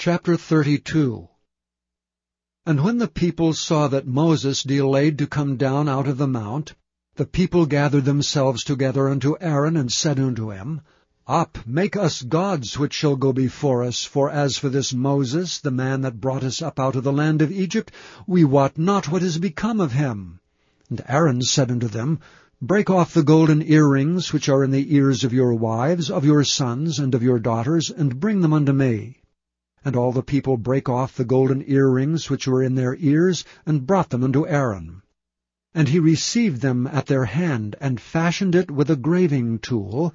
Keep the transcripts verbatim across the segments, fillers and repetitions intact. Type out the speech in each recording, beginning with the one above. Chapter thirty-two. And when the people saw that Moses delayed to come down out of the mount, the people gathered themselves together unto Aaron, and said unto him, Up, make us gods which shall go before us, for as for this Moses, the man that brought us up out of the land of Egypt, we wot not what is become of him. And Aaron said unto them, Break off the golden earrings which are in the ears of your wives, of your sons, and of your daughters, and bring them unto me. And all the people brake off the golden earrings which were in their ears, and brought them unto Aaron. And he received them at their hand, and fashioned it with a graving tool,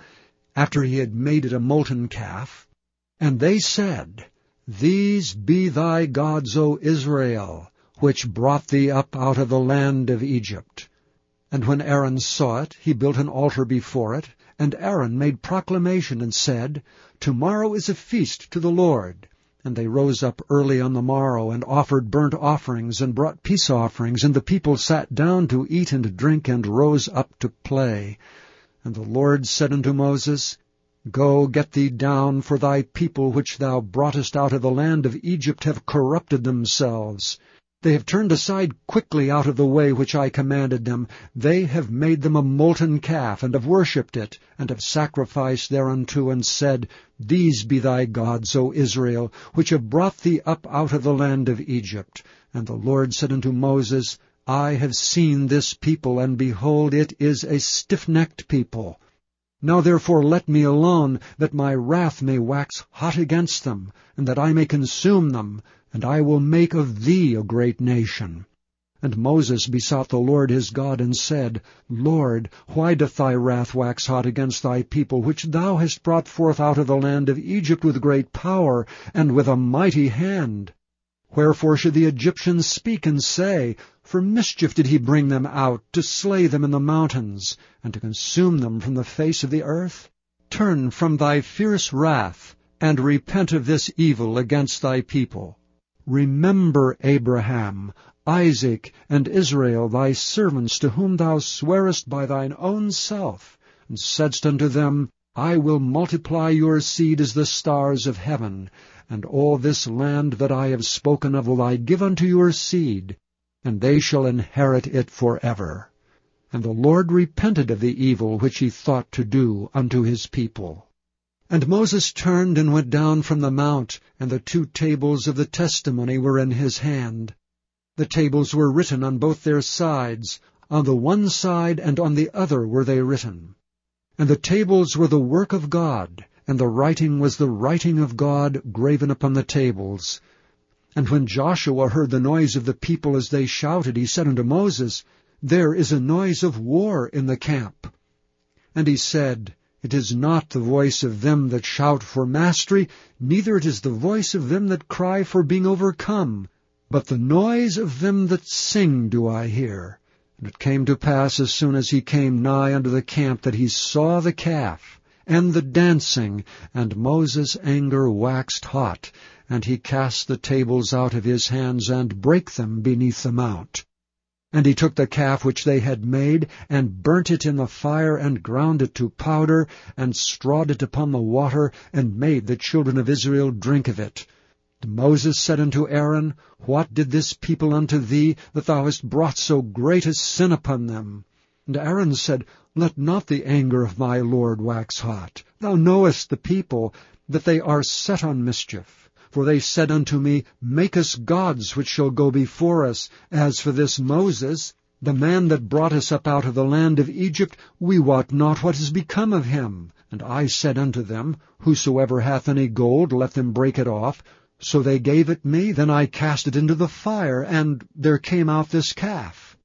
after he had made it a molten calf. And they said, These be thy gods, O Israel, which brought thee up out of the land of Egypt. And when Aaron saw it, he built an altar before it, and Aaron made proclamation, and said, Tomorrow is a feast to the Lord. And they rose up early on the morrow, and offered burnt offerings, and brought peace offerings, and the people sat down to eat and drink, and rose up to play. And the Lord said unto Moses, Go, get thee down, for thy people which thou broughtest out of the land of Egypt have corrupted themselves. They have turned aside quickly out of the way which I commanded them. They have made them a molten calf, and have worshipped it, and have sacrificed thereunto, and said, These be thy gods, O Israel, which have brought thee up out of the land of Egypt. And the Lord said unto Moses, I have seen this people, and behold, it is a stiff-necked people. Now therefore let me alone, that my wrath may wax hot against them, and that I may consume them, and I will make of thee a great nation. And Moses besought the Lord his God, and said, Lord, why doth thy wrath wax hot against thy people, which thou hast brought forth out of the land of Egypt with great power, and with a mighty hand? Wherefore should the Egyptians speak and say, For mischief did he bring them out, to slay them in the mountains, and to consume them from the face of the earth? Turn from thy fierce wrath, and repent of this evil against thy people. Remember Abraham, Isaac, and Israel, thy servants, to whom thou swarest by thine own self, and saidst unto them, I will multiply your seed as the stars of heaven, and all this land that I have spoken of will I give unto your seed, and they shall inherit it for ever. And the Lord repented of the evil which he thought to do unto his people. And Moses turned and went down from the mount, and the two tables of the testimony were in his hand. The tables were written on both their sides, on the one side and on the other were they written. And the tables were the work of God, and the writing was the writing of God graven upon the tables. And when Joshua heard the noise of the people as they shouted, he said unto Moses, There is a noise of war in the camp. And he said, It is not the voice of them that shout for mastery, neither it is the voice of them that cry for being overcome, but the noise of them that sing do I hear. And it came to pass, as soon as he came nigh unto the camp, that he saw the calf, and the dancing, and Moses' anger waxed hot, and he cast the tables out of his hands, and brake them beneath the mount. And he took the calf which they had made, and burnt it in the fire, and ground it to powder, and strawed it upon the water, and made the children of Israel drink of it. Moses said unto Aaron, What did this people unto thee, that thou hast brought so great a sin upon them? And Aaron said, Let not the anger of my Lord wax hot. Thou knowest the people, that they are set on mischief. For they said unto me, Make us gods which shall go before us. As for this Moses, the man that brought us up out of the land of Egypt, we wot not what is become of him. And I said unto them, Whosoever hath any gold, let them break it off. So they gave it me, then I cast it into the fire, and there came out this calf.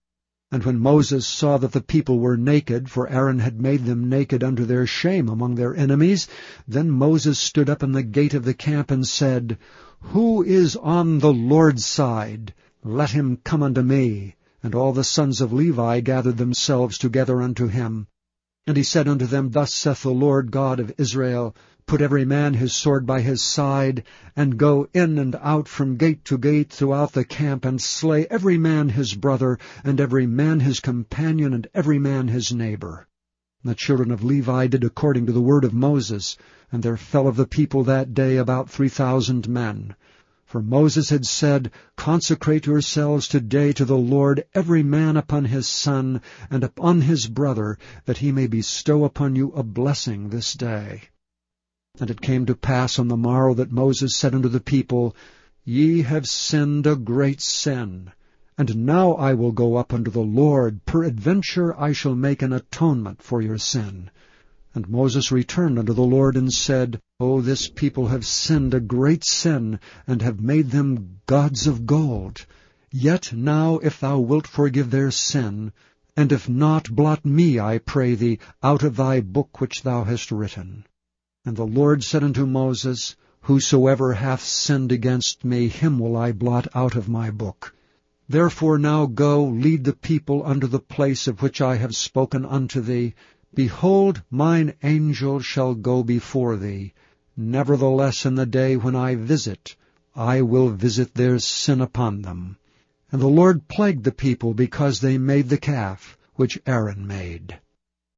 And when Moses saw that the people were naked, for Aaron had made them naked unto their shame among their enemies, then Moses stood up in the gate of the camp, and said, Who is on the Lord's side? Let him come unto me. And all the sons of Levi gathered themselves together unto him. And he said unto them, Thus saith the Lord God of Israel, Put every man his sword by his side, and go in and out from gate to gate throughout the camp, and slay every man his brother, and every man his companion, and every man his neighbor. The children of Levi did according to the word of Moses, and there fell of the people that day about three thousand men. For Moses had said, Consecrate yourselves today to the Lord, every man upon his son and upon his brother, that he may bestow upon you a blessing this day. And it came to pass on the morrow that Moses said unto the people, Ye have sinned a great sin. And now I will go up unto the Lord, peradventure I shall make an atonement for your sin. And Moses returned unto the Lord, and said, O this people have sinned a great sin, and have made them gods of gold. Yet now if thou wilt forgive their sin, and if not, blot me, I pray thee, out of thy book which thou hast written. And the Lord said unto Moses, Whosoever hath sinned against me, him will I blot out of my book. Therefore now go, lead the people unto the place of which I have spoken unto thee. Behold, mine angel shall go before thee. Nevertheless, in the day when I visit, I will visit their sin upon them. And the Lord plagued the people because they made the calf which Aaron made.